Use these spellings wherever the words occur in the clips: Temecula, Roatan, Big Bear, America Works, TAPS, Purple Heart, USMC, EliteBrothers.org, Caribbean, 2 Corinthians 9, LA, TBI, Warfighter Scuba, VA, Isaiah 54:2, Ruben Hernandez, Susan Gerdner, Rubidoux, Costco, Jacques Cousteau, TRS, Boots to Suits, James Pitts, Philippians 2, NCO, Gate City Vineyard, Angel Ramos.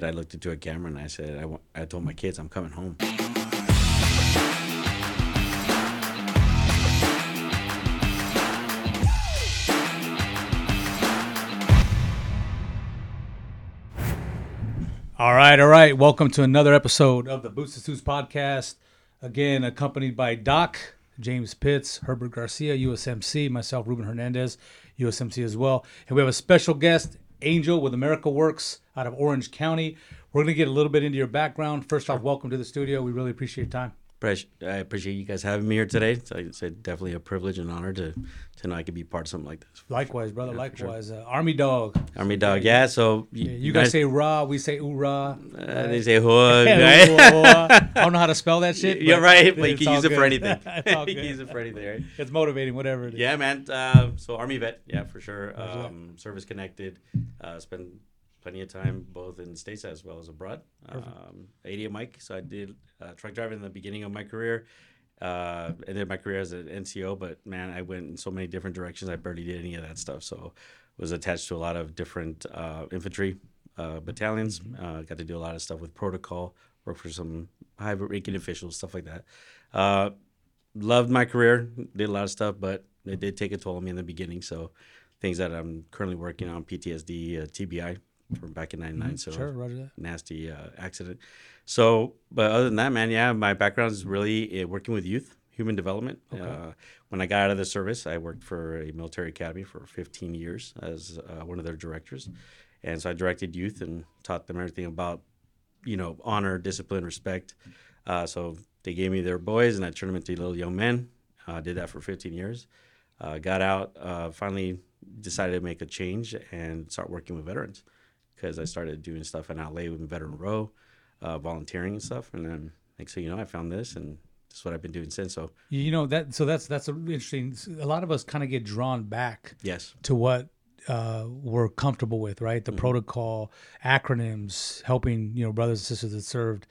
I looked into a camera and I said, I told my kids, I'm coming home. All right. Welcome to another episode of the Boots to Suits podcast. Again, accompanied by Doc, James Pitts, Herbert Garcia, USMC, myself, Ruben Hernandez, USMC as well. And we have a special guest, Angel with America Works out of Orange County. We're going to get a little bit into your background. First off, welcome to the studio. We really appreciate your time. I appreciate you guys having me here today. It's definitely a privilege and honor to know I could be part of something like this. Likewise, brother. Yeah, likewise. Sure. Army dog. Yeah. So you guys say rah, we say oorah. They say hua. Right? I don't know how to spell that shit. You're right, but you can use it for anything. It's all good. You can use it for anything, right? It's motivating, whatever it is. Yeah, man. So Army vet, yeah, for sure. Service connected. Spent plenty of time both in the States as well as abroad. 80 at Mike. So I did truck driving in the beginning of my career. And then my career as an NCO. But, man, I went in so many different directions. I barely did any of that stuff. So was attached to a lot of different infantry battalions. Got to do a lot of stuff with protocol. Worked for some high-ranking officials, stuff like that. Loved my career. Did a lot of stuff. But it did take a toll on me in the beginning. So things that I'm currently working on, PTSD, TBI. From back in 99, so sure, roger that. Nasty accident. So, but other than that, man, yeah, my background is really working with youth, human development. Okay. When I got out of the service, I worked for a military academy for 15 years as one of their directors. And so I directed youth and taught them everything about, honor, discipline, respect. So they gave me their boys and I turned them into little young men. Did that for 15 years. Got out, finally decided to make a change and start working with veterans. Because I started doing stuff in LA with Veteran Row, volunteering and stuff, and then next thing you know, I found this, and this is what I've been doing since. So that's interesting. A lot of us kind of get drawn back, yes, to what we're comfortable with, right? The protocol, acronyms, helping brothers and sisters that served.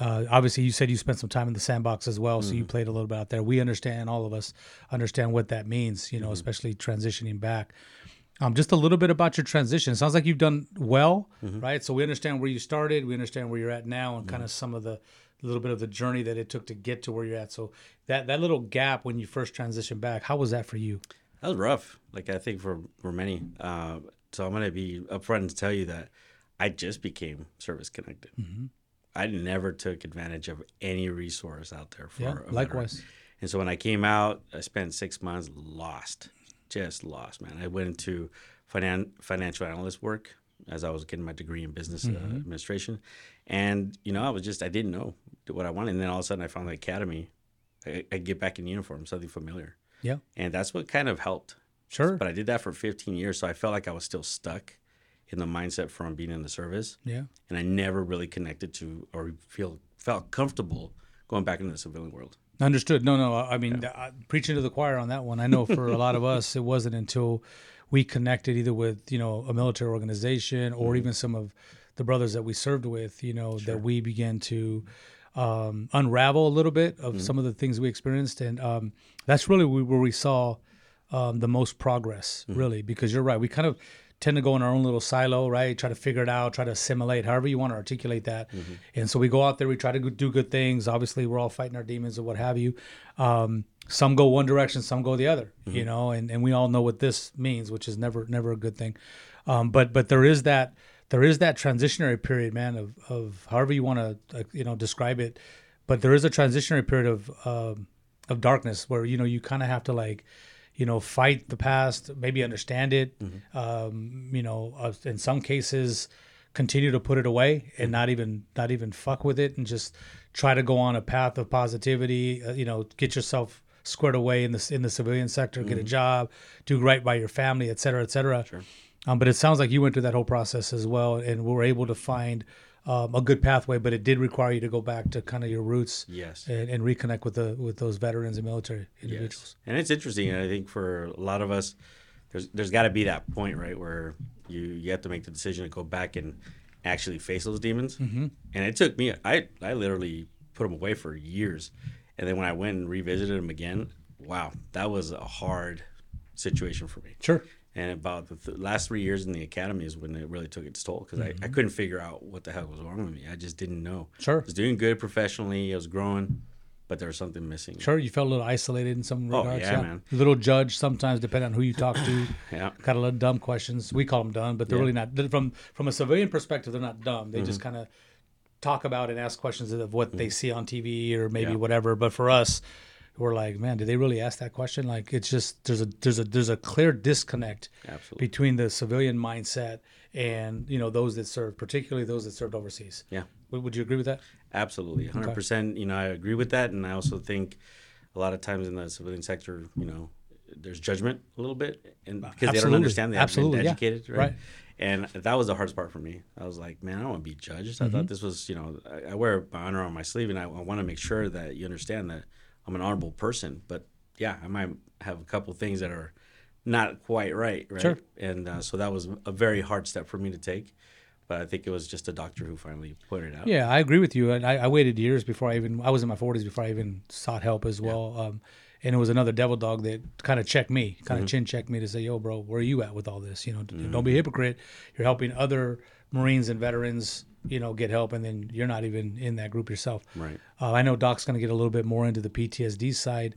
Obviously, you said you spent some time in the sandbox as well, so you played a little bit out there. We understand, all of us understand what that means, especially transitioning back. Just a little bit about your transition. It sounds like you've done well, right? So we understand where you started. We understand where you're at now and kind of some of the little bit of the journey that it took to get to where you're at. So that little gap when you first transitioned back, how was that for you? That was rough, like I think for many. So I'm going to be upfront and tell you that I just became service-connected. I never took advantage of any resource out there for a likewise. Veteran. And so when I came out, I spent 6 months lost. Just lost, man. I went into financial analyst work as I was getting my degree in business administration. And, I didn't know what I wanted. And then all of a sudden I found the academy. I get back in uniform, something familiar. Yeah. And that's what kind of helped. Sure. But I did that for 15 years. So I felt like I was still stuck in the mindset from being in the service. Yeah. And I never really connected to or felt comfortable going back into the civilian world. Understood. No. I mean, preaching to the choir on that one. I know for a lot of us, it wasn't until we connected either with, a military organization or even some of the brothers that we served with, that we began to unravel a little bit of some of the things we experienced. And that's really where we saw the most progress, really, because you're right. We kind of tend to go in our own little silo, right? Try to figure it out, try to assimilate, however you want to articulate that. And so we go out there, we try to do good things. Obviously, we're all fighting our demons or what have you. Some go one direction, some go the other, and we all know what this means, which is never a good thing. But there is that transitionary period, man, of however you want to, describe it. But there is a transitionary period of darkness where, you kind of have to fight the past, maybe understand it, in some cases continue to put it away and not even fuck with it and just try to go on a path of positivity, get yourself squared away in the civilian sector, get a job, do right by your family, et cetera, et cetera. Sure. But it sounds like you went through that whole process as well and were able to find a good pathway, but it did require you to go back to kind of your roots, yes, and reconnect with those veterans and military individuals. Yes. And it's interesting. I think for a lot of us, there's got to be that point, right, where you have to make the decision to go back and actually face those demons. And it took me. I literally put them away for years, and then when I went and revisited them again, wow, that was a hard situation for me. Sure. And about the last 3 years in the academy is when it really took its toll, because I couldn't figure out what the hell was wrong with me. I just didn't know. Sure. I was doing good professionally. I was growing, but there was something missing. Sure. You felt a little isolated in some regards. Oh, yeah, man. A little judged sometimes, depending on who you talk to. Yeah. Got a little dumb questions. We call them dumb, but they're really not. From a civilian perspective, they're not dumb. They just kind of talk about and ask questions of what they see on TV or maybe whatever. But for us, we're like, man, did they really ask that question? Like, it's just there's a clear disconnect between the civilian mindset and, you know, those that served, particularly those that served overseas. Yeah. Would you agree with that? Absolutely. 100%. Okay. You know, I agree with that. And I also think a lot of times in the civilian sector, you know, there's judgment a little bit, and because they don't understand, they haven't been educated, right? And that was the hardest part for me. I was like, man, I don't want to be judged. I thought this was, you know, I wear my honor on my sleeve, and I want to make sure that you understand that I'm an honorable person, but yeah, I might have a couple things that are not quite right? Sure. And so that was a very hard step for me to take, but I think it was just a doctor who finally pointed it out. Yeah, I agree with you. And I waited years before I was in my 40s before I even sought help as well. And it was another devil dog that kind of checked me, chin-checked me to say, yo, bro, where are you at with all this? You know, don't be a hypocrite. You're helping other Marines and veterans, you know, get help, and then you're not even in that group yourself. Right. I know Doc's going to get a little bit more into the PTSD side.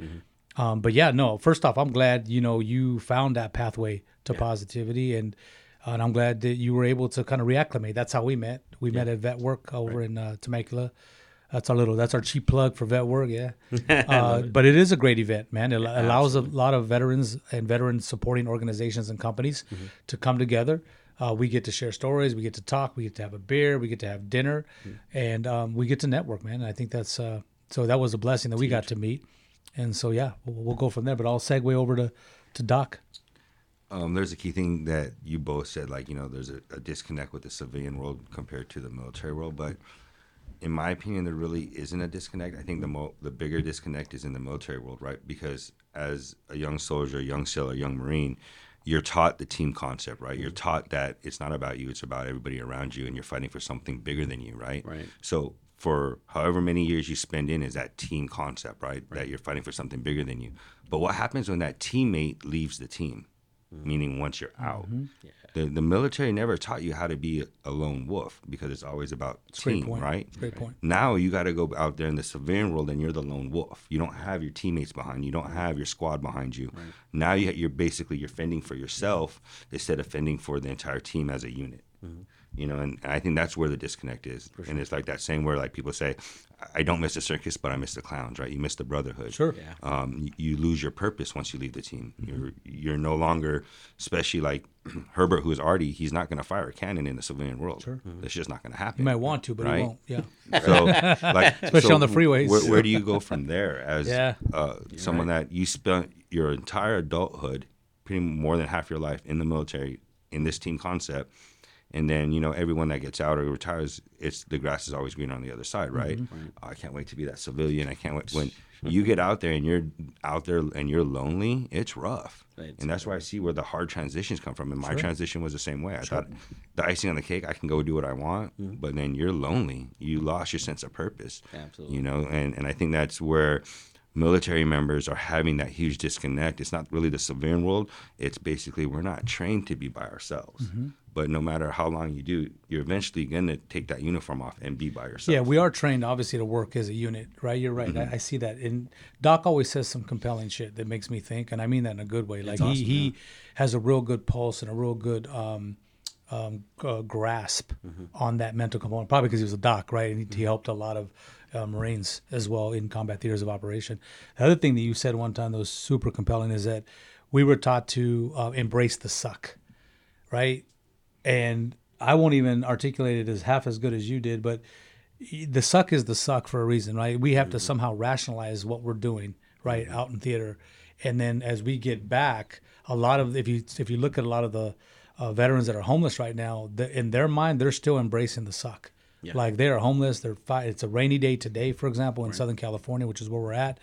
But yeah, no, first off, I'm glad, you know, you found that pathway to positivity, and I'm glad that you were able to kind of reacclimate. That's how we met. We met at Vet Work over in Temecula. That's our cheap plug for Vet Work, yeah. But it is a great event, man. It allows a lot of veterans and veteran supporting organizations and companies to come together. We get to share stories. We get to talk. We get to have a beer. We get to have dinner, and we get to network, man. And I think that's so. That was a blessing that we got to meet, and so yeah, we'll go from there. But I'll segue over to Doc. There's a key thing that you both said, like, you know, there's a disconnect with the civilian world compared to the military world. But in my opinion, there really isn't a disconnect. I think the bigger disconnect is in the military world, right? Because as a young soldier, young sailor, young Marine, you're taught the team concept, right? You're taught that it's not about you, it's about everybody around you, and you're fighting for something bigger than you, right? Right. So for however many years you spend in is that team concept, right? That you're fighting for something bigger than you. But what happens when that teammate leaves the team, meaning once you're out? Yeah. The military never taught you how to be a lone wolf, because it's always about team, right? Great point. Now you got to go out there in the civilian world, and you're the lone wolf. You don't have your teammates behind you. You don't have your squad behind you. Right. Now you're fending for yourself instead of fending for the entire team as a unit. You know, and I think that's where the disconnect is. Sure. And it's like that saying where, like, people say, I don't miss the circus, but I miss the clowns, right? You miss the brotherhood. Sure. Yeah. You lose your purpose once you leave the team. You're no longer, especially like Herbert, he's not going to fire a cannon in the civilian world. Sure. That's just not going to happen. You might want to, but he won't. Yeah. So, like, especially on the freeways. Where do you go from there as someone that you spent your entire adulthood, pretty more than half your life in the military, in this team concept? And then, you know, everyone that gets out or retires, the grass is always green on the other side, right? Oh, I can't wait to be that civilian. I can't wait. When you get out there and you're out there and you're lonely, it's rough. And that's where I see where the hard transitions come from. And my transition was the same way. I thought the icing on the cake, I can go do what I want, but then you're lonely. You lost your sense of purpose. Absolutely. You know, and I think that's where military members are having that huge disconnect. It's not really the civilian world. It's basically we're not trained to be by ourselves. But no matter how long you do, you're eventually going to take that uniform off and be by yourself. Yeah, we are trained, obviously, to work as a unit, right? You're right. I see that. And Doc always says some compelling shit that makes me think, and I mean that in a good way. Like, awesome, he has a real good pulse and a real good grasp on that mental component, probably because he was a doc, right? And he helped a lot of Marines as well in combat theaters of operation. The other thing that you said one time that was super compelling is that we were taught to embrace the suck, right? And I won't even articulate it as half as good as you did, but the suck is the suck for a reason, right? We have to somehow rationalize what we're doing, right, out in theater. And then as we get back, if you look at a lot of the veterans that are homeless right now, in their mind, they're still embracing the suck. Yeah. Like, they are homeless. It's a rainy day today, for example, in Southern California, which is where we're at.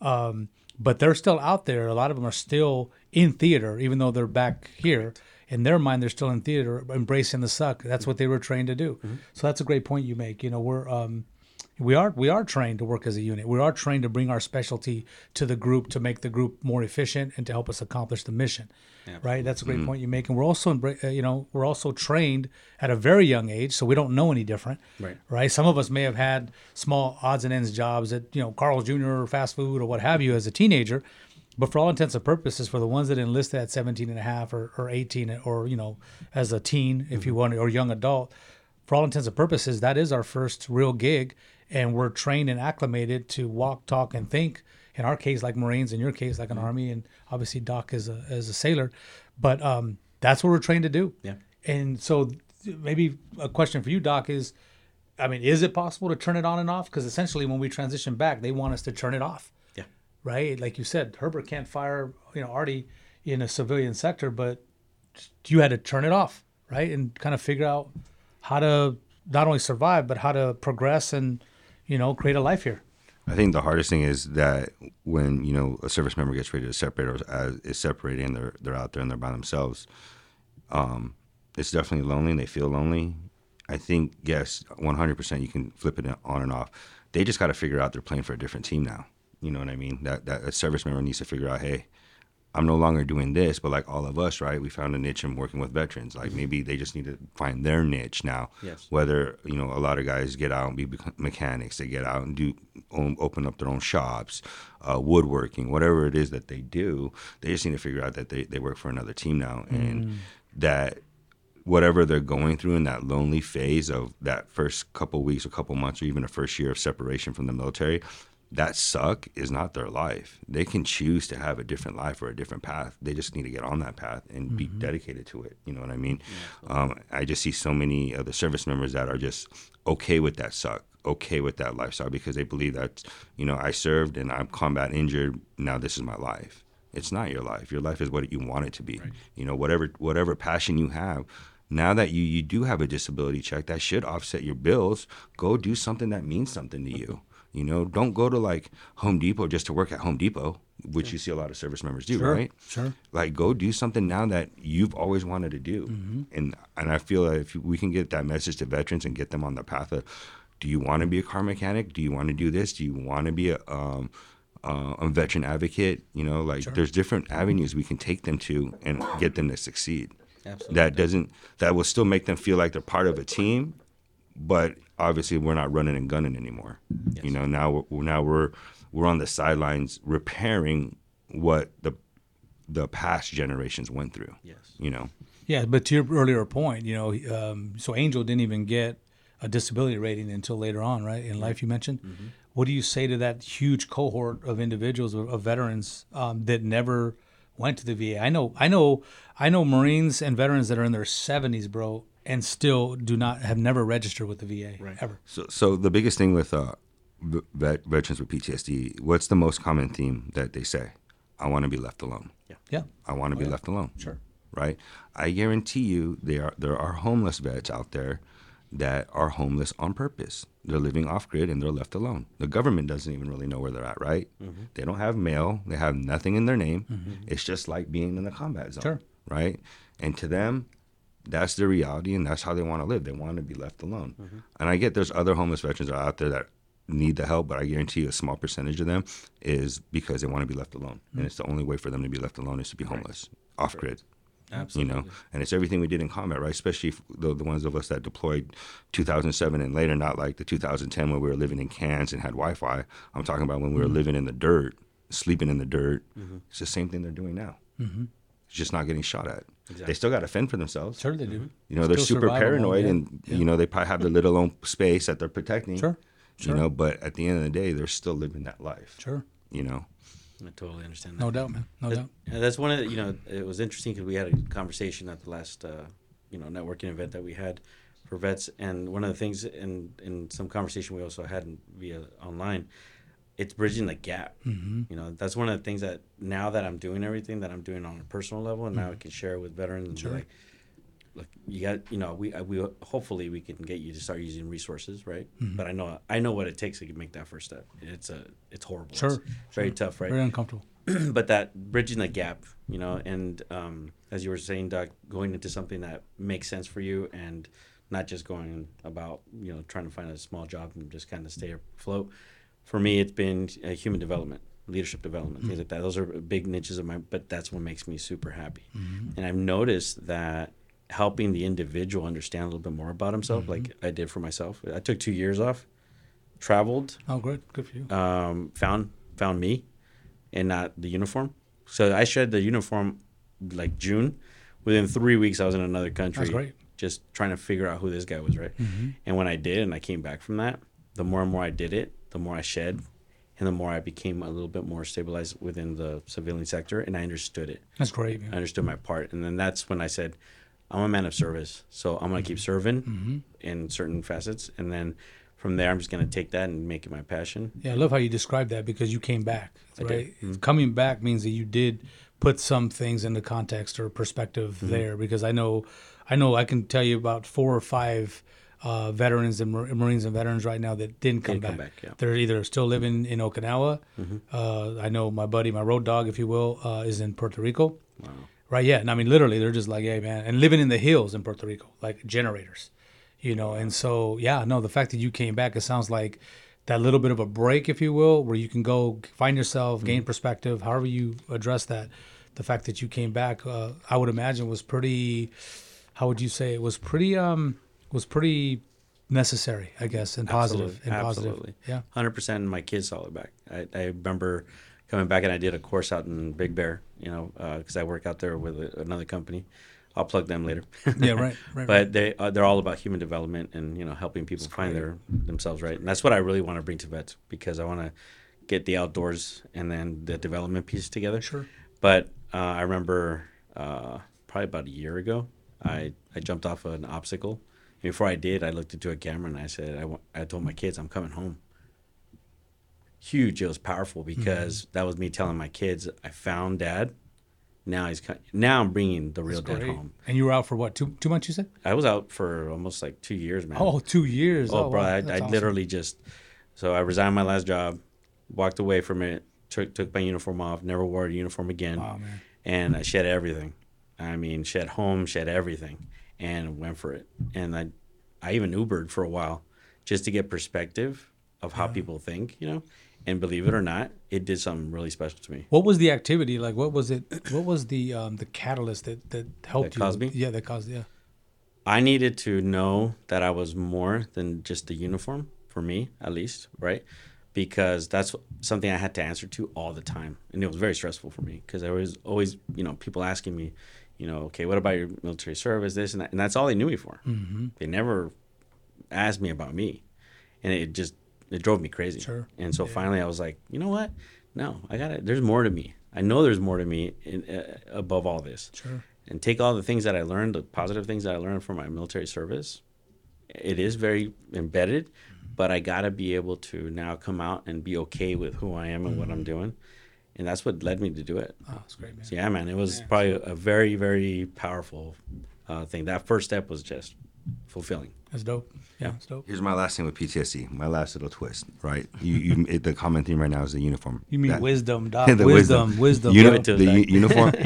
But they're still out there. A lot of them are still in theater, even though they're back here. In their mind, they're still in theater, embracing the suck. That's what they were trained to do. So that's a great point you make. You know, We are trained to work as a unit. We are trained to bring our specialty to the group to make the group more efficient and to help us accomplish the mission. Yeah, right? That's a great point you make. And we're also, we're also trained at a very young age, so we don't know any different. Right. Right. Some of us may have had small odds and ends jobs at Carl's Jr. or fast food or what have you as a teenager, but for all intents and purposes, for the ones that enlisted at 17 and a half or 18 or as a teen, if you want, or young adult, for all intents and purposes, that is our first real gig. And we're trained and acclimated to walk, talk, and think. In our case, like Marines. In your case, like an Army. And obviously, Doc is a sailor. But that's what we're trained to do. Yeah. And so maybe a question for you, Doc, is, is it possible to turn it on and off? Because essentially, when we transition back, they want us to turn it off. Yeah. Right? Like you said, Herbert can't fire, Artie in a civilian sector, but you had to turn it off, right? And kind of figure out how to not only survive, but how to progress and create a life here. I think the hardest thing is that when, a service member gets ready to separate or is separating, and they're out there and they're by themselves, it's definitely lonely and they feel lonely. I think, yes, 100% you can flip it on and off. They just got to figure out they're playing for a different team now. You know what I mean? That service member needs to figure out, hey, I'm no longer doing this, but like all of us, right, we found a niche in working with veterans. Like maybe they just need to find their niche now. Yes. Whether, a lot of guys get out and be mechanics, they get out and open up their own shops, woodworking, whatever it is that they do, they just need to figure out that they work for another team now. And that whatever they're going through in that lonely phase of that first couple weeks or couple months or even the first year of separation from the military, that suck is not their life. They can choose to have a different life or a different path. They just need to get on that path and be dedicated to it. You know what I mean? Yeah, I just see so many other service members that are just okay with that suck, okay with that lifestyle, because they believe that, I served and I'm combat injured. Now this is my life. It's not your life. Your life is what you want it to be. Right. Whatever passion you have. Now that you do have a disability check, that should offset your bills. Go do something that means something to you. Don't go to like Home Depot just to work at Home Depot, which you see a lot of service members do, right? Sure. Like go do something now that you've always wanted to do. And I feel that if we can get that message to veterans and get them on the path of, do you want to be a car mechanic? Do you want to do this? Do you want to be a veteran advocate? There's different avenues we can take them to and get them to succeed. Absolutely. That will still make them feel like they're part of a team, but obviously we're not running and gunning anymore. Yes. Now we're on the sidelines repairing what the past generations went through. Yes. Yeah, but to your earlier point, so Angel didn't even get a disability rating until later on, right? In life, you mentioned. Mm-hmm. What do you say to that huge cohort of individuals of veterans that never went to the VA? I know Marines and veterans that are in their 70s, bro, and still have never registered with the VA, right, ever. So the biggest thing with veterans with PTSD, what's the most common theme that they say? I want to be left alone. Yeah. I want to be left alone. Sure. Right? I guarantee you there are homeless vets out there that are homeless on purpose. They're living off grid and they're left alone. The government doesn't even really know where they're at, right? Mm-hmm. They don't have mail. They have nothing in their name. Mm-hmm. It's just like being in the combat zone, right? And to them, that's their reality, and that's how they want to live. They want to be left alone. Mm-hmm. And I get there's other homeless veterans out there that need the help, but I guarantee you a small percentage of them is because they want to be left alone. Mm-hmm. And it's the only way for them to be left alone is to be homeless, off-grid. Absolutely. And it's everything we did in combat, right? Especially the ones of us that deployed 2007 and later, not like the 2010 when we were living in cans and had Wi-Fi. I'm talking about when we were living in the dirt, sleeping in the dirt. Mm-hmm. It's the same thing they're doing now. Mm-hmm. It's just not getting shot at. Exactly. They still got to fend for themselves. Sure they do. They're super paranoid and, they probably have their little own space that they're protecting. Sure. But at the end of the day, they're still living that life. Sure. I totally understand that. No doubt, man. No doubt. That's one of the, it was interesting because we had a conversation at the last, networking event that we had for vets. And one of the things in some conversation we also had via online, it's bridging the gap. Mm-hmm. That's one of the things that now that I'm doing everything that I'm doing on a personal level, and now I can share with veterans and be like, look, you got, we hopefully we can get you to start using resources, right? Mm-hmm. But I know what it takes to make that first step. It's horrible. Sure. It's very tough, right? Very uncomfortable. But that bridging the gap, and as you were saying, Doc, going into something that makes sense for you and not just going about, you know, trying to find a small job and just kind of stay afloat. For me, it's been human development, leadership development, mm-hmm. things like that. Those are big niches of mine, but that's what makes me super happy. Mm-hmm. And I've noticed that helping the individual understand a little bit more about himself, mm-hmm. like I did for myself. I took 2 years off, traveled. Oh, good. Good for you. Found me and not the uniform. So I shed the uniform like June. Within 3 weeks, I was in another country. That's great. Just trying to figure out who this guy was, right? Mm-hmm. And when I did and I came back from that, the more and more I did it, the more I shed, and the more I became a little bit more stabilized within the civilian sector, and I understood it. That's great. Yeah. I understood my part. And then that's when I said, I'm a man of service, so I'm going to mm-hmm. keep serving mm-hmm. in certain facets. And then from there, I'm just going to take that and make it my passion. Yeah, I love how you describe that, because you came back, right? I did. Mm-hmm. Coming back means that you did put some things into context or perspective mm-hmm. there, because I know I can tell you about 4 or 5 veterans and Marines and veterans right now that didn't come back. Yeah. They're either still living in Okinawa. Mm-hmm. I know my buddy, my road dog, if you will, is in Puerto Rico. Wow. Right. Yeah. And I mean, literally, they're just like, hey, man, and living in the hills in Puerto Rico, like generators, you know. And so, yeah, no, the fact that you came back, it sounds like that little bit of a break, if you will, where you can go find yourself, mm-hmm. gain perspective, however you address that. The fact that you came back, I would imagine was pretty, how would you say, it was pretty necessary, I guess, and positive. Absolutely. Yeah. 100%. My kids saw it back. I remember coming back, and I did a course out in Big Bear, you know, because I work out there with another company. I'll plug them later. Yeah, right. But they're all about human development and, you know, helping people find themselves, right? And that's what I really want to bring to vets, because I want to get the outdoors and then the development piece together. Sure. But I remember probably about a year ago, I jumped off an obstacle. And before I did, I looked into a camera and I said, I told my kids, I'm coming home. Huge. It was powerful, because mm-hmm. that was me telling my kids, I found Dad. Now I'm bringing the real Dad home. And you were out for what, two months, you said? I was out for almost like 2 years, man. Oh, 2 years. Oh, bro, wow. I literally just, so I resigned my last job, walked away from it, took my uniform off, never wore a uniform again. Wow, man. And I shed everything. I mean, shed home, shed everything, and went for it. And I even Ubered for a while just to get perspective of how people think, you know. And believe it or not, it did something really special to me. What was the activity like? What was it? What was the catalyst that helped you? That caused me? Yeah, that caused. Yeah. I needed to know that I was more than just the uniform, for me at least, right? Because that's something I had to answer to all the time, and it was very stressful for me, because there was always, you know, people asking me, you know, okay, what about your military service, this and that, and that's all they knew me for. Mm-hmm. They never asked me about me, and it just. It drove me crazy. Sure. And so finally I was like, you know what? No, I got it. There's more to me. I know there's more to me above all this. Sure. And take all the things that I learned, the positive things that I learned from my military service. It is very embedded, mm-hmm. but I got to be able to now come out and be okay with who I am and mm-hmm. what I'm doing. And that's what led me to do it. Oh, that's great, man. So, yeah, man. It was probably a very, very powerful thing. That first step was just fulfilling. That's dope. Yeah, it's dope. Here's my last thing with PTSD. My last little twist, right? The common theme right now is the uniform. You mean that, wisdom, doc? The wisdom.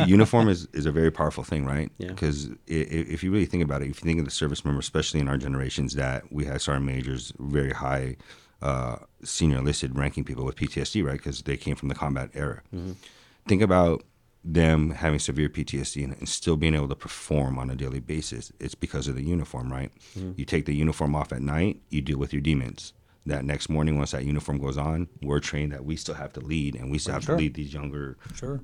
Uniform is a very powerful thing, right? Yeah. Because if you really think about it, if you think of the service members, especially in our generations, that we had sergeant majors, very high senior enlisted ranking people with PTSD, right? Because they came from the combat era. Mm-hmm. Think about them having severe PTSD and still being able to perform on a daily basis. It's because of the uniform, right? Mm-hmm. You take the uniform off at night, you deal with your demons. That next morning, once that uniform goes on, we're trained that we still have to lead, and we still have to lead these younger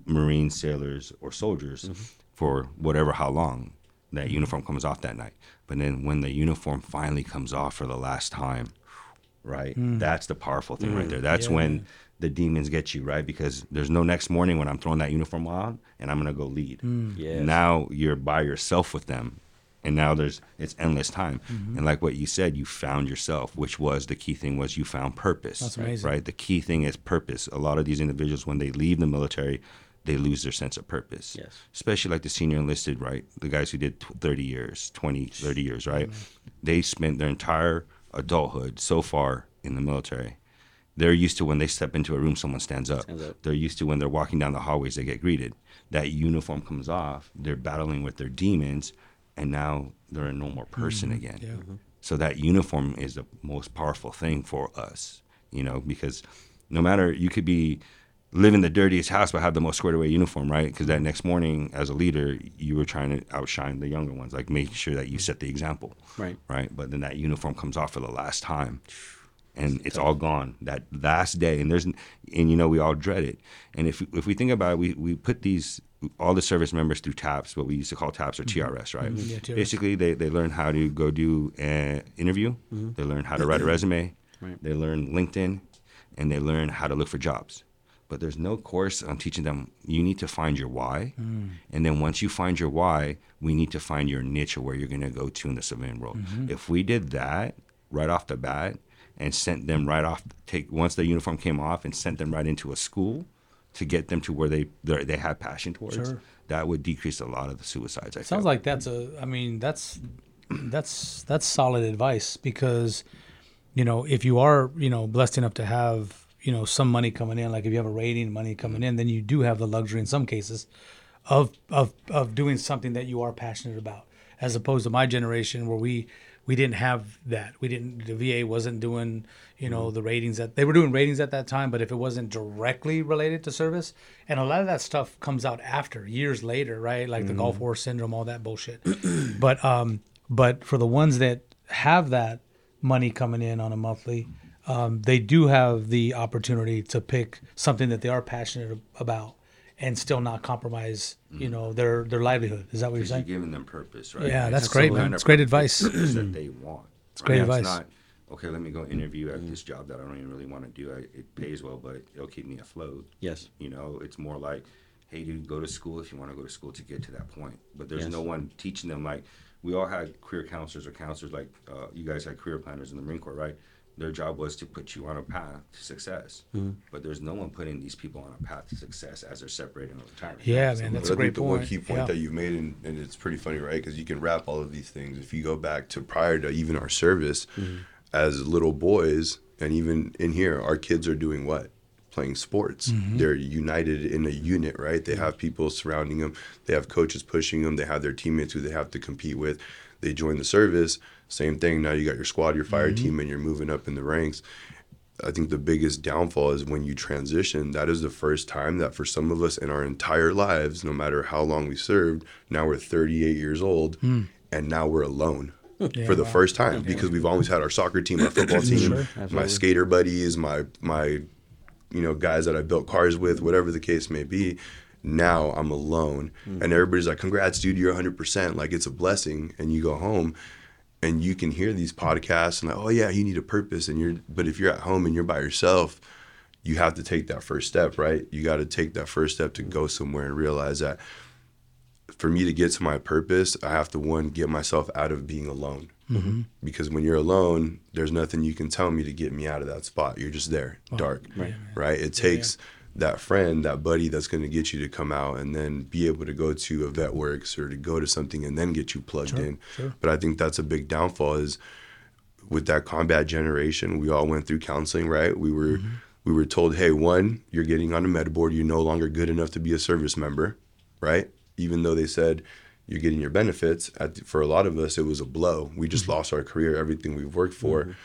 Marines, sailors, or soldiers mm-hmm. for whatever, how long that uniform comes off that night. But then when the uniform finally comes off for the last time, right? Mm. That's the powerful thing right there. That's when the demons get you, right? Because there's no next morning when I'm throwing that uniform on and I'm going to go lead. Mm. Yes. Now you're by yourself with them, and now it's endless time. Mm-hmm. And like what you said, you found yourself, which was the key thing, was you found purpose. That's amazing. Right? The key thing is purpose. A lot of these individuals, when they leave the military, they lose their sense of purpose. Yes. Especially like the senior enlisted, right? The guys who did 30 years, 20, 30 years, right? Mm-hmm. They spent their entire adulthood so far in the military. They're used to when they step into a room, someone stands up. They're used to when they're walking down the hallways, they get greeted. That uniform comes off. They're battling with their demons. and now they're a normal person again. Yeah. Mm-hmm. So that uniform is the most powerful thing for us, you know, because no matter, you could be live in the dirtiest house but have the most squared away uniform, right? Because that next morning as a leader, you were trying to outshine the younger ones, like making sure that you set the example, right? But then that uniform comes off for the last time. And it's all gone that last day, and you know, we all dread it. And if we think about it, we put these all the service members through TAPS, what we used to call TAPS or TRS, right? Mm-hmm. Yeah, TRS. Basically, they learn how to go do an interview, they learn how to write a resume, they learn LinkedIn, and they learn how to look for jobs. But there's no course on teaching them, you need to find your why. Mm. And then once you find your why, we need to find your niche or where you're gonna go to in the civilian world. Mm-hmm. If we did that right off the bat, and sent them right off, once their uniform came off and sent them right into a school to get them to where they have passion towards, that would decrease a lot of the suicides. Sounds like that's that's solid advice, because, you know, if you are, you know, blessed enough to have, you know, some money coming in, like if you have a rating, money coming in, then you do have the luxury in some cases of doing something that you are passionate about, as opposed to my generation where we didn't have that. The VA wasn't doing, you know, the ratings that they were doing ratings at that time, but if it wasn't directly related to service, and a lot of that stuff comes out after, years later, right? Like the Gulf War syndrome, all that bullshit. But for the ones that have that money coming in on a monthly, they do have the opportunity to pick something that they are passionate about and still not compromise, you know, their livelihood. Is that what you're saying? You're giving them purpose, right? Yeah, that's great, man. It's great advice. That they want. It's great advice. It's not, okay, let me go interview at this job that I don't even really want to do. It pays well, but it'll keep me afloat. Yes. You know, it's more like, hey, dude, go to school if you want to go to school to get to that point. But there's no one teaching them. Like, we all had career counselors or counselors, like you guys had career planners in the Marine Corps, right? Their job was to put you on a path to success, but there's no one putting these people on a path to success as they're separating over time. Yeah, so man, that's a great point. I think the one key point that you made, and it's pretty funny, right? Because you can wrap all of these things. If you go back to prior to even our service, as little boys, and even in here, our kids are doing what? Playing sports. They're united in a unit, right? They have people surrounding them. They have coaches pushing them. They have their teammates who they have to compete with. They join the service, same thing. Now you got your squad, your fire team, and you're moving up in the ranks. I think the biggest downfall is when you transition. That is the first time that for some of us in our entire lives, no matter how long we served, now we're 38 years old, and now we're alone for the first time, because we've always had our soccer team, our football team, my skater buddies, my you know, guys that I built cars with, whatever the case may be. Now I'm alone, and everybody's like, congrats, dude, you're 100%. Like, it's a blessing. And you go home and you can hear these podcasts and like, oh yeah, you need a purpose. But if you're at home and you're by yourself, you have to take that first step, right? You got to take that first step to go somewhere and realize that for me to get to my purpose, I have to, one, get myself out of being alone. Because when you're alone, there's nothing you can tell me to get me out of that spot. You're just there, dark, right? It takes that friend, that buddy that's going to get you to come out and then be able to go to a Vet Works or to go to something and then get you plugged in. But I think that's a big downfall is with that combat generation, we all went through counseling, right? We were told, hey, one, you're getting on a med board. You're no longer good enough to be a service member, right? Even though they said you're getting your benefits, for a lot of us, it was a blow. We just lost our career, everything we've worked for.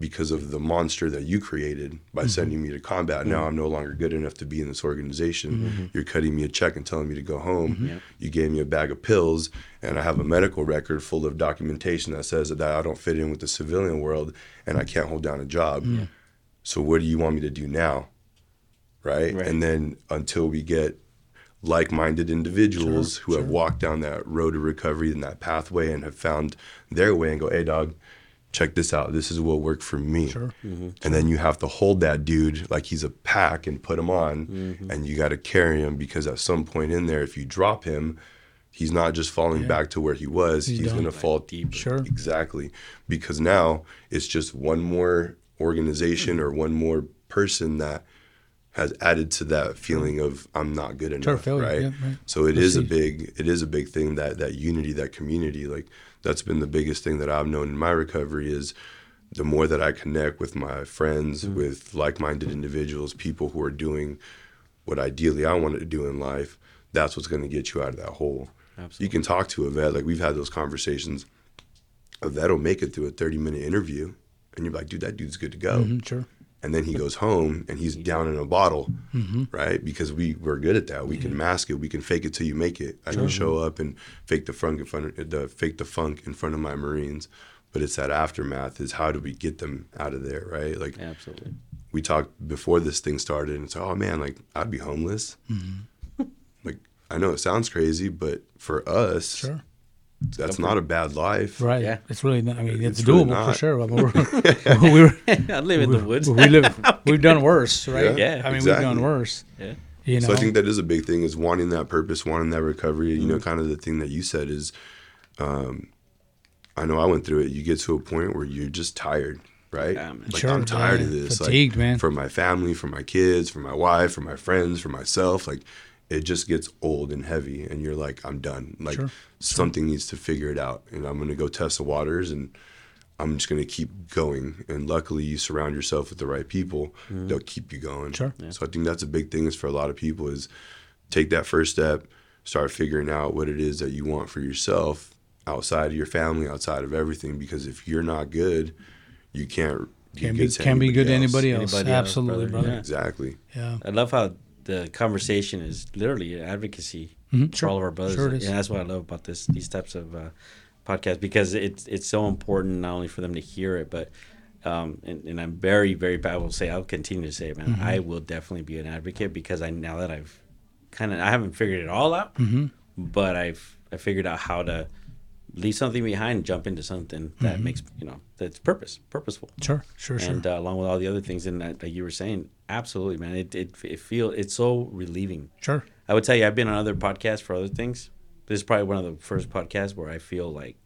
Because of the monster that you created by sending me to combat. Now I'm no longer good enough to be in this organization. You're cutting me a check and telling me to go home. You gave me a bag of pills, and I have a medical record full of documentation that says that I don't fit in with the civilian world and I can't hold down a job. So what do you want me to do now, right? And then until we get like-minded individuals who have walked down that road to recovery and that pathway and have found their way and go, hey, dog, check this out. This is what worked for me. And then you have to hold that dude like he's a pack and put him on, and you got to carry him, because at some point in there, if you drop him, he's not just falling back to where he was. He's going to fall deeper. Exactly. Because now it's just one more organization or one more person that has added to that feeling of I'm not good enough, right? So it is a big thing, that unity, that community, like that's been the biggest thing that I've known in my recovery is the more that I connect with my friends, with like-minded individuals, people who are doing what ideally I wanted to do in life, that's what's going to get you out of that hole. Absolutely. You can talk to a vet. Like, we've had those conversations. A vet will make it through a 30-minute interview, and you're like, dude, that dude's good to go. Mm-hmm, sure. And then he goes home, and he's down in a bottle, mm-hmm. right? Because we're good at that. We yeah. can mask it. We can fake it till you make it. I can show up and fake the funk in front of my Marines, but it's that aftermath. Is how do we get them out of there, right? Like, absolutely. We talked before this thing started, and it's like, oh man, like I'd be homeless. Mm-hmm. Like, I know it sounds crazy, but for us, sure. That's not a bad life. Right. Yeah. It's really not. I mean, it's doable really for sure. I mean, I live in the woods. We've done worse, right? Yeah. I mean, exactly. We've done worse. Yeah. You know? So I think that is a big thing, is wanting that purpose, wanting that recovery. Mm-hmm. You know, kind of the thing that you said is, I know I went through it. You get to a point where you're just tired, right? I'm tired of this. Fatigued, like, man. For my family, for my kids, for my wife, for my friends, for myself. Like, it just gets old and heavy, and you're like, I'm done. Like, something needs to figure it out, and I'm going to go test the waters, and I'm just going to keep going. And luckily, you surround yourself with the right people. Mm-hmm. They'll keep you going. Sure. Yeah. So I think that's a big thing is for a lot of people is take that first step, start figuring out what it is that you want for yourself outside of your family, outside of everything, because if you're not good, you can't be good to anybody else. Absolutely, brother. Yeah. Exactly. Yeah. I love how the conversation is literally advocacy mm-hmm. for all of our brothers. Sure it is. Yeah, that's what I love about these types of podcasts, because it's so important not only for them to hear it, but and I'm very, very bad. I'll continue to say it, man. Mm-hmm. I will definitely be an advocate, because now that I've I haven't figured it all out, mm-hmm. but I figured out how to leave something behind, jump into something that mm-hmm. makes, that's purposeful. Sure. And along with all the other things in that you were saying, absolutely, man. It's so relieving. Sure. I would tell you, I've been on other podcasts for other things. This is probably one of the first podcasts where I feel like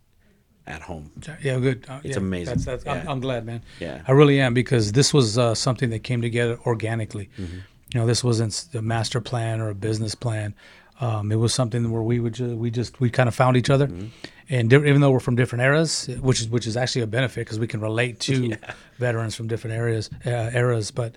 at home. Yeah, good. It's amazing. That's I'm glad, man. Yeah. I really am, because this was something that came together organically. Mm-hmm. This wasn't a master plan or a business plan. It was something where we kind of found each other, mm-hmm. and even though we're from different eras, which is actually a benefit, because we can relate to veterans from different eras. But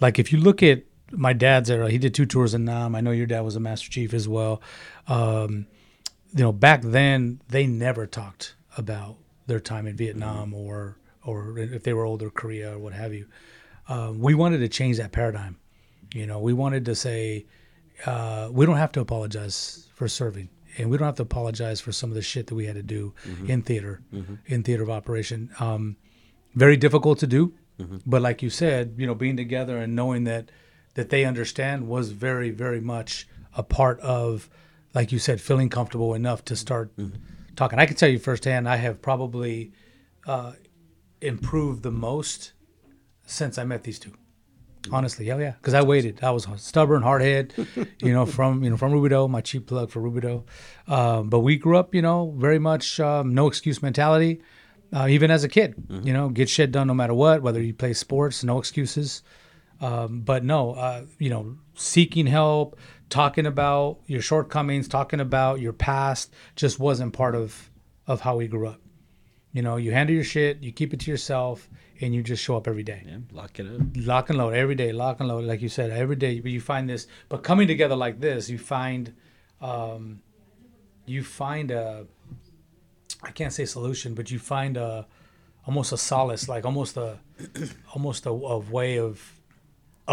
like, if you look at my dad's era, he did 2 tours in Nam. I know your dad was a Master Chief as well. Back then they never talked about their time in Vietnam, mm-hmm. or if they were older, Korea or what have you. We wanted to change that paradigm. We wanted to say, we don't have to apologize for serving, and we don't have to apologize for some of the shit that we had to do mm-hmm. In theater of operation. Very difficult to do, mm-hmm. but like you said, being together and knowing that they understand was very, very much a part of, like you said, feeling comfortable enough to start mm-hmm. talking. I can tell you firsthand, I have probably improved the most since I met these two. Honestly, yeah, because I waited. I was stubborn, hardhead, from Rubidoux, my cheap plug for Rubidoux. But we grew up, very much no excuse mentality, even as a kid. Mm-hmm. Get shit done no matter what, whether you play sports, no excuses. But no, seeking help, talking about your shortcomings, talking about your past just wasn't part of how we grew up. You handle your shit, you keep it to yourself, and you just show up every day. Yeah, lock it up. Lock and load every day, Like you said, every day you find this. But coming together like this, you find a, I can't say solution, but you find almost a solace, like almost a way of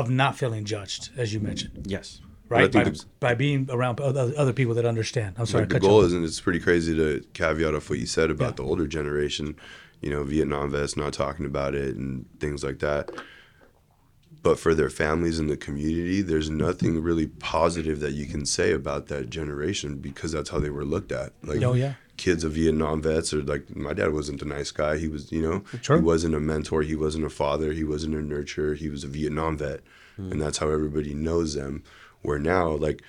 not feeling judged, as you mentioned. Yes. Right, by being around other people that understand. I'm sorry, like, the goal isn't. It's pretty crazy to caveat off what you said about the older generation, Vietnam vets not talking about it and things like that. But for their families and the community, there's nothing really positive that you can say about that generation, because that's how they were looked at. Like, kids of Vietnam vets are like, my dad wasn't a nice guy. He was, he wasn't a mentor. He wasn't a father. He wasn't a nurturer. He was a Vietnam vet, and that's how everybody knows them. Where now, like,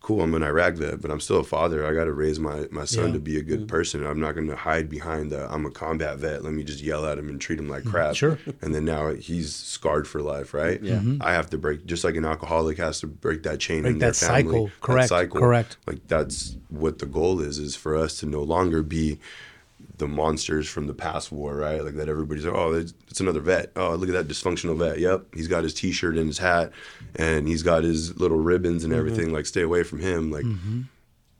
cool, I'm an Iraq vet, but I'm still a father. I got to raise my son to be a good person. I'm not going to hide behind I'm a combat vet. Let me just yell at him and treat him like crap. Sure. And then now he's scarred for life, right? Yeah. Mm-hmm. I have to break, just like an alcoholic has to break that chain in their family. Cycle. Correct. That cycle. Correct. Like, that's what the goal is for us to no longer be the monsters from the past war, right? Like, that everybody's like, oh, it's another vet. Oh, look at that dysfunctional vet. Yep, he's got his T-shirt and his hat, and he's got his little ribbons and everything. Mm-hmm. Like, stay away from him. Like, mm-hmm.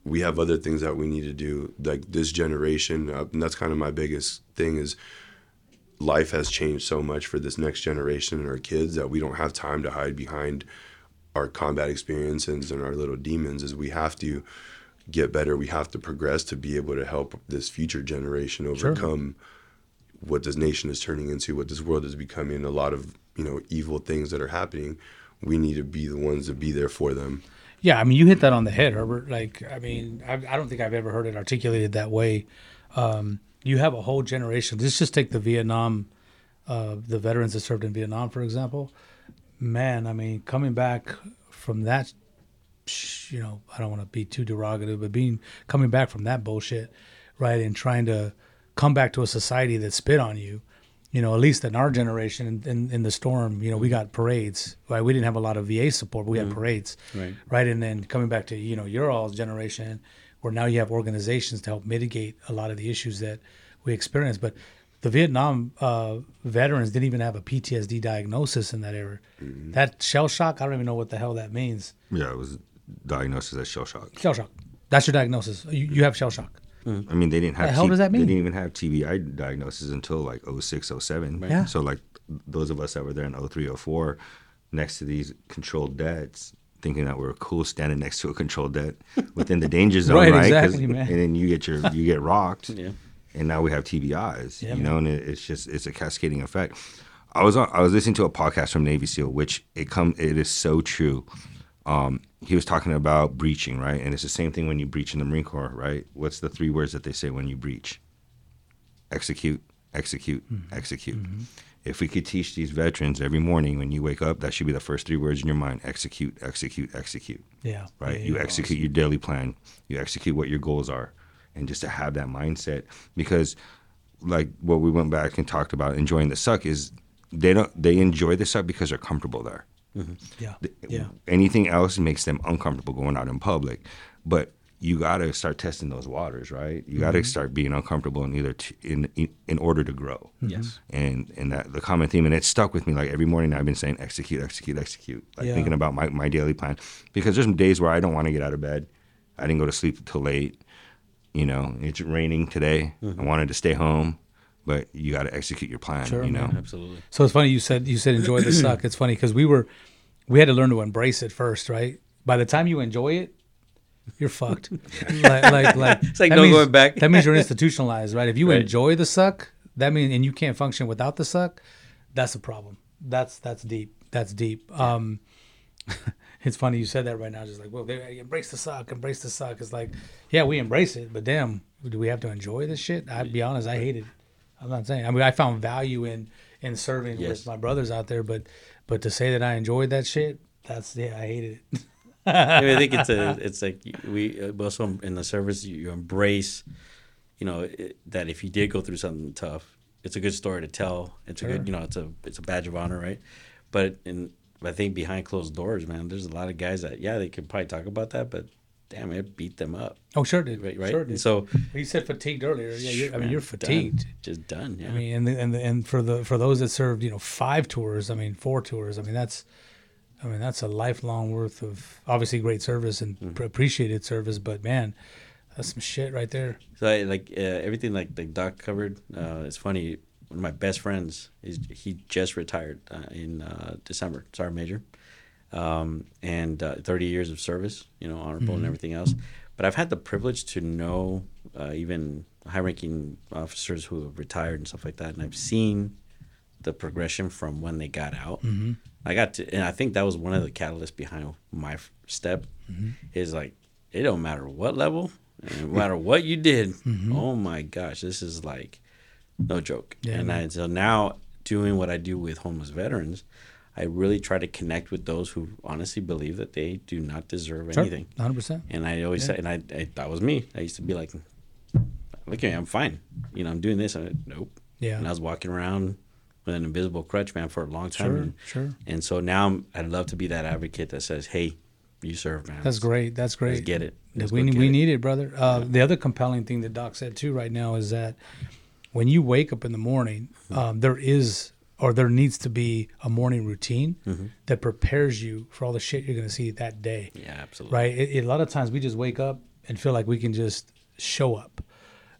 we have other things that we need to do. Like this generation, and that's kind of my biggest thing is life has changed so much for this next generation and our kids that we don't have time to hide behind our combat experiences and our little demons. Is we have to get better. We have to progress to be able to help this future generation overcome what this nation is turning into, what this world is becoming, a lot of, you know, evil things that are happening. We need to be the ones to be there for them. Yeah, I mean, you hit that on the head, Herbert. Like, I mean, I don't think I've ever heard it articulated that way. You have a whole generation. Let's just take the Vietnam, the veterans that served in Vietnam, for example. Man, I mean, coming back from that, you know, I don't want to be too derogative, but coming back from that bullshit, right, and trying to come back to a society that spit on you, you know, at least in our generation, in the storm, you know, we got parades, right? We didn't have a lot of VA support, but we had parades, right? And then coming back to, you know, your all's generation, where now you have organizations to help mitigate a lot of the issues that we experience. But the Vietnam veterans didn't even have a PTSD diagnosis in that era. Mm-hmm. That shell shock, I don't even know what the hell that means. Yeah, it was diagnosed as shell shock. Shell shock. That's your diagnosis. You have shell shock. I mean, they didn't have. The hell does that mean? They didn't even have TBI diagnosis until like 06, 07. Right. Yeah. So like those of us that were there in 03, 04, next to these controlled deaths, thinking that we were cool standing next to a controlled death within the danger zone, right? Exactly, man. And then you get rocked, and now we have TBIs, you know, and it's a cascading effect. I was listening to a podcast from Navy SEAL, which it is so true. He was talking about breaching, right? And it's the same thing when you breach in the Marine Corps, right? What's the three words that they say when you breach? Execute, execute, execute. Mm-hmm. If we could teach these veterans every morning when you wake up, that should be the first three words in your mind: execute, execute, execute. Yeah. Right? Yeah, you execute your daily plan. You execute what your goals are. And just to have that mindset, because like what we went back and talked about enjoying the suck is they enjoy the suck because they're comfortable there. Mm-hmm. Yeah. Anything else makes them uncomfortable going out in public, but you got to start testing those waters, right? You got to start being uncomfortable in either in order to grow. Yes. And that the common theme, and it stuck with me. Like every morning, I've been saying execute, execute, execute. Like thinking about my daily plan, because there's some days where I don't want to get out of bed. I didn't go to sleep till late. You know, it's raining today. I wanted to stay home. But you got to execute your plan, sure, you know? Man, absolutely. So it's funny you said enjoy the suck. It's funny because we had to learn to embrace it first, right? By the time you enjoy it, you're fucked. It's like no going back. That means you're institutionalized, right? If you enjoy the suck, that means and you can't function without the suck, that's a problem. That's deep. That's deep. It's funny you said that right now. Just like, well, they embrace the suck, embrace the suck. It's like, yeah, we embrace it, but damn, do we have to enjoy this shit? I'd be honest, I hate it. I'm not saying. I mean, I found value in serving with my brothers out there, but to say that I enjoyed that shit, I hated it. I mean, I think it's like we also in the service you embrace, you know, that if you did go through something tough, it's a good story to tell. It's a good, you know, it's a badge of honor, right? But I think behind closed doors, man, there's a lot of guys that they could probably talk about that, but. Damn, it beat them up. Oh, sure did. Right, sure did. And so you said fatigued earlier. Yeah, you're fatigued. Done. Just done. Yeah. I mean, and for those that served, you know, 4 tours. I mean, that's a lifelong worth of obviously great service and appreciated service. But man, that's some shit right there. So I, everything like the doc covered. It's funny. One of my best friends he just retired in December. Sergeant Major. 30 years of service, you know, honorable and everything else. But I've had the privilege to know even high-ranking officers who have retired and stuff like that, and I've seen the progression from when they got out. And I think that was one of the catalysts behind my step is like, it don't matter what level, no matter what you did. Oh my gosh, this is like no joke. Yeah, and so now doing what I do with homeless veterans, I really try to connect with those who honestly believe that they do not deserve anything. 100%. And I always said, and I that was me. I used to be like, look at me, I'm fine. You know, I'm doing this. I said, nope. Yeah. And I was walking around with an invisible crutch, man, for a long time. Sure. And so now I'd love to be that advocate that says, hey, you serve, man. That's great. Let's get it. We need it, brother. The other compelling thing that Doc said too right now is that when you wake up in the morning, there needs to be a morning routine that prepares you for all the shit you're going to see that day. Yeah, absolutely. Right? A lot of times we just wake up and feel like we can just show up.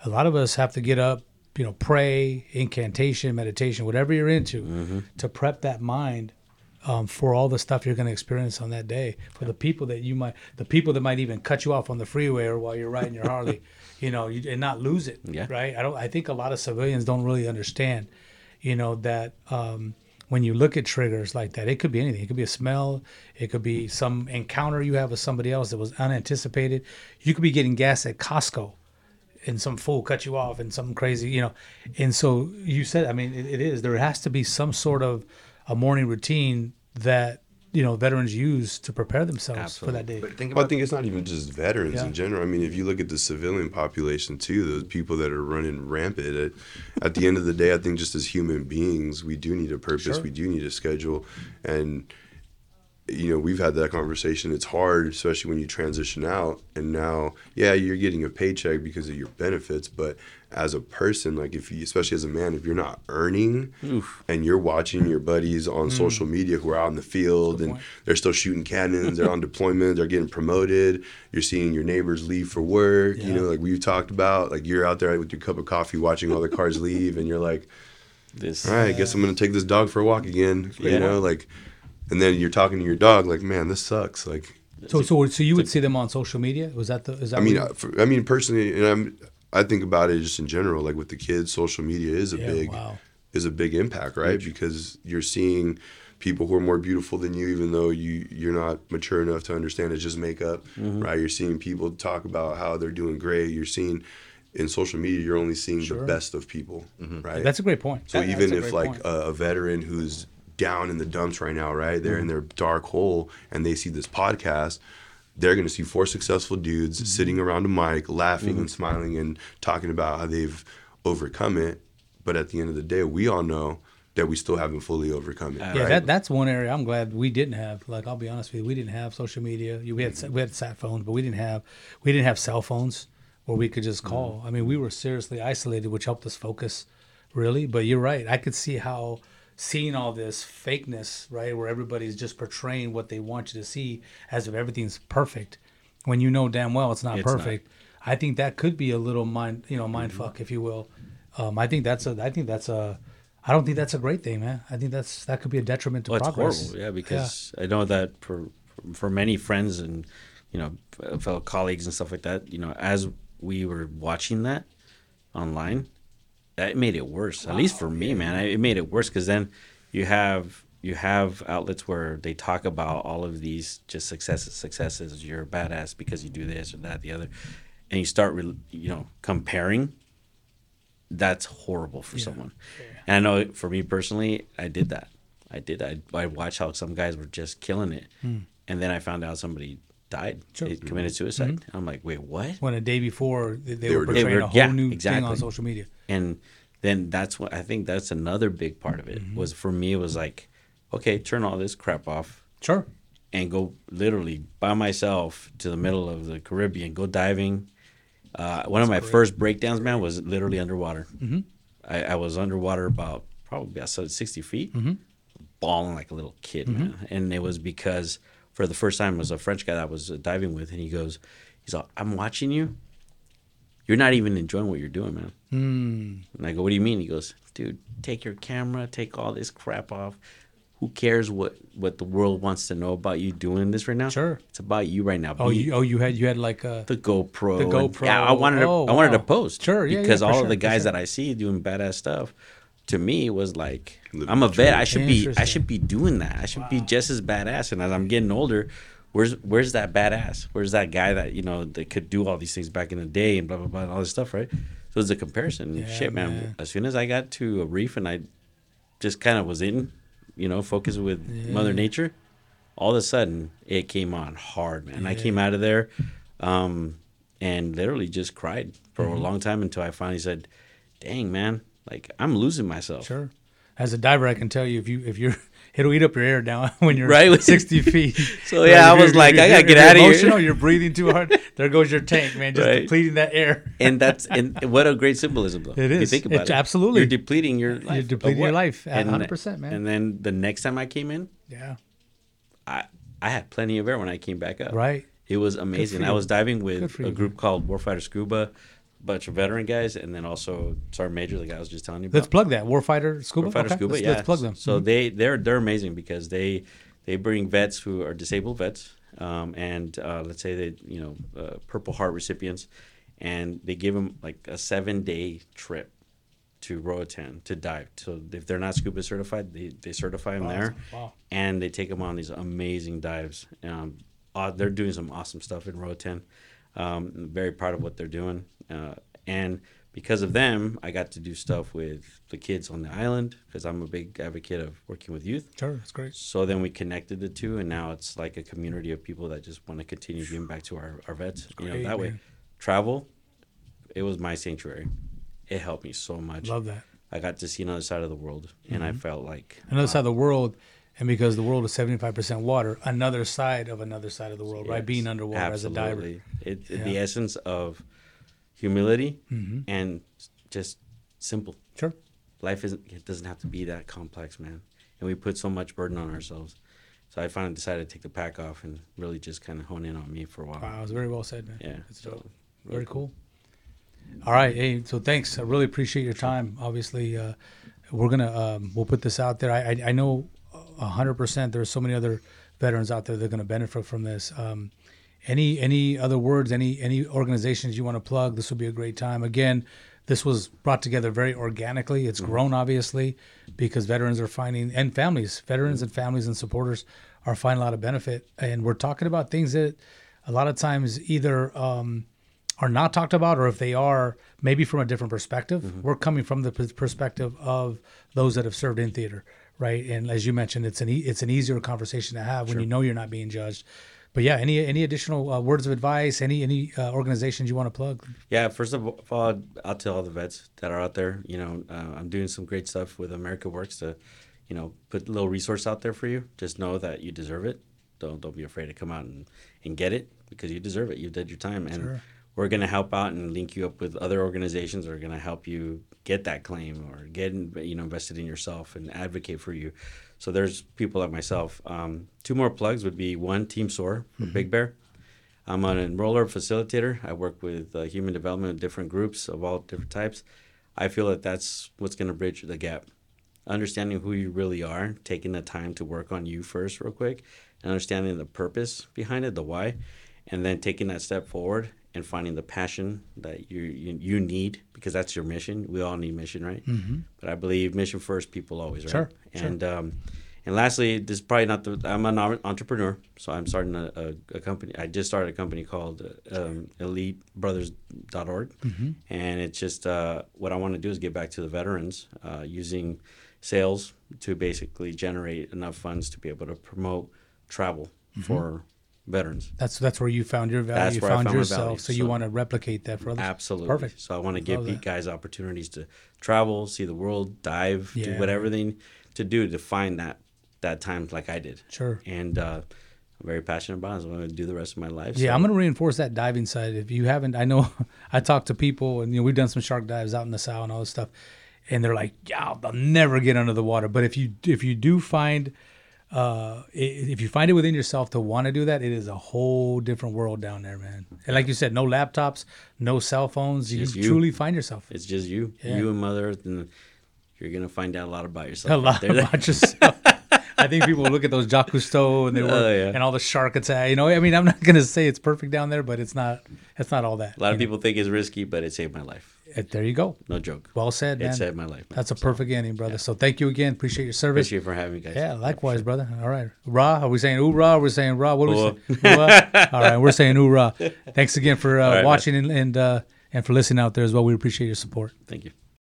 A lot of us have to get up, you know, pray, incantation, meditation, whatever you're into, mm-hmm. to prep that mind for all the stuff you're going to experience on that day, for the people that you might, the people that might even cut you off on the freeway or while you're riding your Harley, you know, and not lose it, right? I think a lot of civilians don't really understand, you know, that when you look at triggers like that, it could be anything. It could be a smell. It could be some encounter you have with somebody else that was unanticipated. You could be getting gas at Costco and some fool cut you off and something crazy, you know. And so you said, I mean, it is. There has to be some sort of a morning routine that, you know, veterans use to prepare themselves for that day. But think about, I think it's not even just veterans in general. I mean, if you look at the civilian population too, those people that are running rampant, at the end of the day, I think just as human beings, we do need a purpose. Sure. We do need a schedule. And, you know, we've had that conversation. It's hard, especially when you transition out. And now, yeah, you're getting a paycheck because of your benefits. But as a person, like if you, especially as a man, if you're not earning and you're watching your buddies on social media who are out in the field and they're still shooting cannons, they're on deployment, they're getting promoted, you're seeing your neighbors leave for work, you know, like we've talked about, like you're out there with your cup of coffee watching all the cars leave and you're like, all right, I guess I'm going to take this dog for a walk again, you know, like. And then you're talking to your dog, like, man, this sucks. Like, so you would see them on social media? Was that the? Is that? I mean, I mean, personally, and I think about it just in general, like with the kids, social media is a big impact, right? Huge. Because you're seeing people who are more beautiful than you, even though you're not mature enough to understand it's just makeup, right? You're seeing people talk about how they're doing great. You're seeing. In social media, you're only seeing the best of people, right? That's a great point. So even if like a veteran who's down in the dumps right now, right? They're in their dark hole and they see this podcast, they're going to see four successful dudes sitting around a mic, laughing and smiling and talking about how they've overcome it. But at the end of the day, we all know that we still haven't fully overcome it. Yeah, right? that's one area I'm glad we didn't have. Like, I'll be honest with you, we didn't have social media. We had sat phones, but we didn't have cell phones where we could just call. I mean, we were seriously isolated, which helped us focus, really. But you're right. I could see how seeing all this fakeness, right, where everybody's just portraying what they want you to see as if everything's perfect, when you know damn well it's not perfect. I think that could be a little mind fuck, if you will. I don't think that's a great thing, man. I think that could be a detriment to progress. It's horrible, because I know that for many friends and, you know, fellow colleagues and stuff like that, you know, as we were watching that online, that made it worse, at least for me, man. It made it worse because then you have outlets where they talk about all of these just successes. You're a badass because you do this or that, the other. And you start, comparing. That's horrible for someone. Yeah. And I know for me personally, I did that. I watched how some guys were just killing it. And then I found out somebody died. Sure. They committed suicide. Mm-hmm. I'm like, wait, what? When a day before they were portraying a whole new thing on social media. And then that's what I think that's another big part of it was, for me, it was like, okay, turn all this crap off. Sure. And go literally by myself to the middle of the Caribbean, go diving. One of my first breakdowns, man, was literally underwater. I was underwater about probably 60 feet, bawling like a little kid, man. And it was because for the first time, it was a French guy that I was diving with, and he's like, I'm watching you. You're not even enjoying what you're doing, man. And I go, what do you mean? He goes, dude, take your camera, take all this crap off. Who cares what the world wants to know about you doing this right now? Sure, it's about you right now. You had like the GoPro. Yeah, I wanted to post. Sure, yeah, because all of the guys that I see doing badass stuff, to me was like, I'm a vet. I should be doing that. I should be just as badass. And as I'm getting older, where's that badass? Where's that guy that, you know, that could do all these things back in the day and blah blah blah and all this stuff, right? So it's a comparison. Yeah, shit, man. As soon as I got to a reef and I just kind of was in, you know, focused with Mother Nature, all of a sudden it came on hard, man. Yeah. I came out of there and literally just cried for a long time until I finally said, dang, man, like I'm losing myself. Sure. As a diver, I can tell you if you're it'll eat up your air down when you're 60 feet. So, yeah, I was like, I got to get out of here. You're breathing too hard. There goes your tank, man, just depleting that air. And what a great symbolism, though. It is. You think about it. Absolutely. You're depleting your life. You're depleting your life at 100%, man. And then the next time I came in, I had plenty of air when I came back up. Right. It was amazing. I was diving with a group called Warfighter Scuba, a bunch of veteran guys, and then also Sergeant Major, like I was just telling you about. Let's plug that, Warfighter Scuba? Warfighter Scuba, yeah. Let's plug them. So they're amazing because they bring vets who are disabled vets, and let's say they, Purple Heart recipients, and they give them like a 7-day trip to Roatan to dive. So if they're not scuba certified, they certify them there. Wow. And they take them on these amazing dives. They're doing some awesome stuff in Roatan. I'm very proud of what they're doing. And because of them, I got to do stuff with the kids on the island because I'm a big advocate of working with youth. Sure, that's great. So then we connected the two, and now it's like a community of people that just want to continue giving back to our vets. That way. Travel, it was my sanctuary. It helped me so much. Love that. I got to see another side of the world, and I felt like... Another side of the world, and because the world is 75% water, another side of the world, right? Being underwater as a diver. The essence of humility and just simple. Sure. Life doesn't have to be that complex, man. And we put so much burden on ourselves. So I finally decided to take the pack off and really just kind of hone in on me for a while. Wow, it was very well said, man. Yeah. It's dope. Very cool. All right. Hey, so thanks. I really appreciate your time. Obviously, we'll put this out there. I know 100% there are so many other veterans out there that are going to benefit from this. Any other words, any organizations you want to plug? This would be a great time. Again, this was brought together very organically. It's grown, obviously, because veterans are finding, and families, and families and supporters are finding a lot of benefit. And we're talking about things that a lot of times either... are not talked about, or if they are, maybe from a different perspective. We're coming from the perspective of those that have served in theater, right? And as you mentioned, it's an easier conversation to have when you know you're not being judged. But yeah, any additional words of advice, any organizations you want to plug? Yeah, first of all, I'll tell all the vets that are out there, I'm doing some great stuff with America Works to, put a little resource out there for you. Just know that you deserve it. Don't be afraid to come out and get it, because you deserve it. You did your time. And we're going to help out and link you up with other organizations that are going to help you get that claim or get invested in yourself and advocate for you. So there's people like myself. Two more plugs would be, one, Team SOAR for Big Bear. I'm an enroller facilitator. I work with human development with different groups of all different types. I feel that that's what's going to bridge the gap. Understanding who you really are, taking the time to work on you first real quick, and understanding the purpose behind it, the why, and then taking that step forward and finding the passion that you need, because that's your mission. We all need mission, right? But I believe mission first, people always, right? Sure. And lastly, this is probably not I'm an entrepreneur, so I'm starting a company. I just started a company called EliteBrothers.org, and it's just what I want to do is give back to the veterans using sales to basically generate enough funds to be able to promote travel for veterans. That's where you found your value. You found yourself, so you want to replicate that for others. Absolutely. Perfect. So I want to give these guys opportunities to travel, see the world, dive, do whatever they need to do to find that time, like I did. Sure. And I'm very passionate about it. It's what I'm going to do the rest of my life. Yeah, so I'm going to reinforce that diving side. If you haven't, I know I talk to people, and we've done some shark dives out in the South and all this stuff, and they're like, "Yeah, they'll never get under the water." But if you do find if you find it within yourself to want to do that, it is a whole different world down there, man. And like you said, no laptops, no cell phones. You truly find yourself. It's just you, you and Mother Earth, and you're going to find out a lot about yourself. Yourself. I think people look at those Jacques Cousteau and and all the shark attack. I mean, I'm not going to say it's perfect down there, but it's not all that. A lot of people think it's risky, but it saved my life. There you go. No joke. Well said, man. It saved my life, man. That's a perfect ending, brother. Yeah. So thank you again. Appreciate your service. Appreciate you for having me, guys. Yeah, likewise, brother. All right. Ra, are we saying oorah? Are we saying ra? What do we say? All right, we're saying oorah. Thanks again for watching and for listening out there as well. We appreciate your support. Thank you.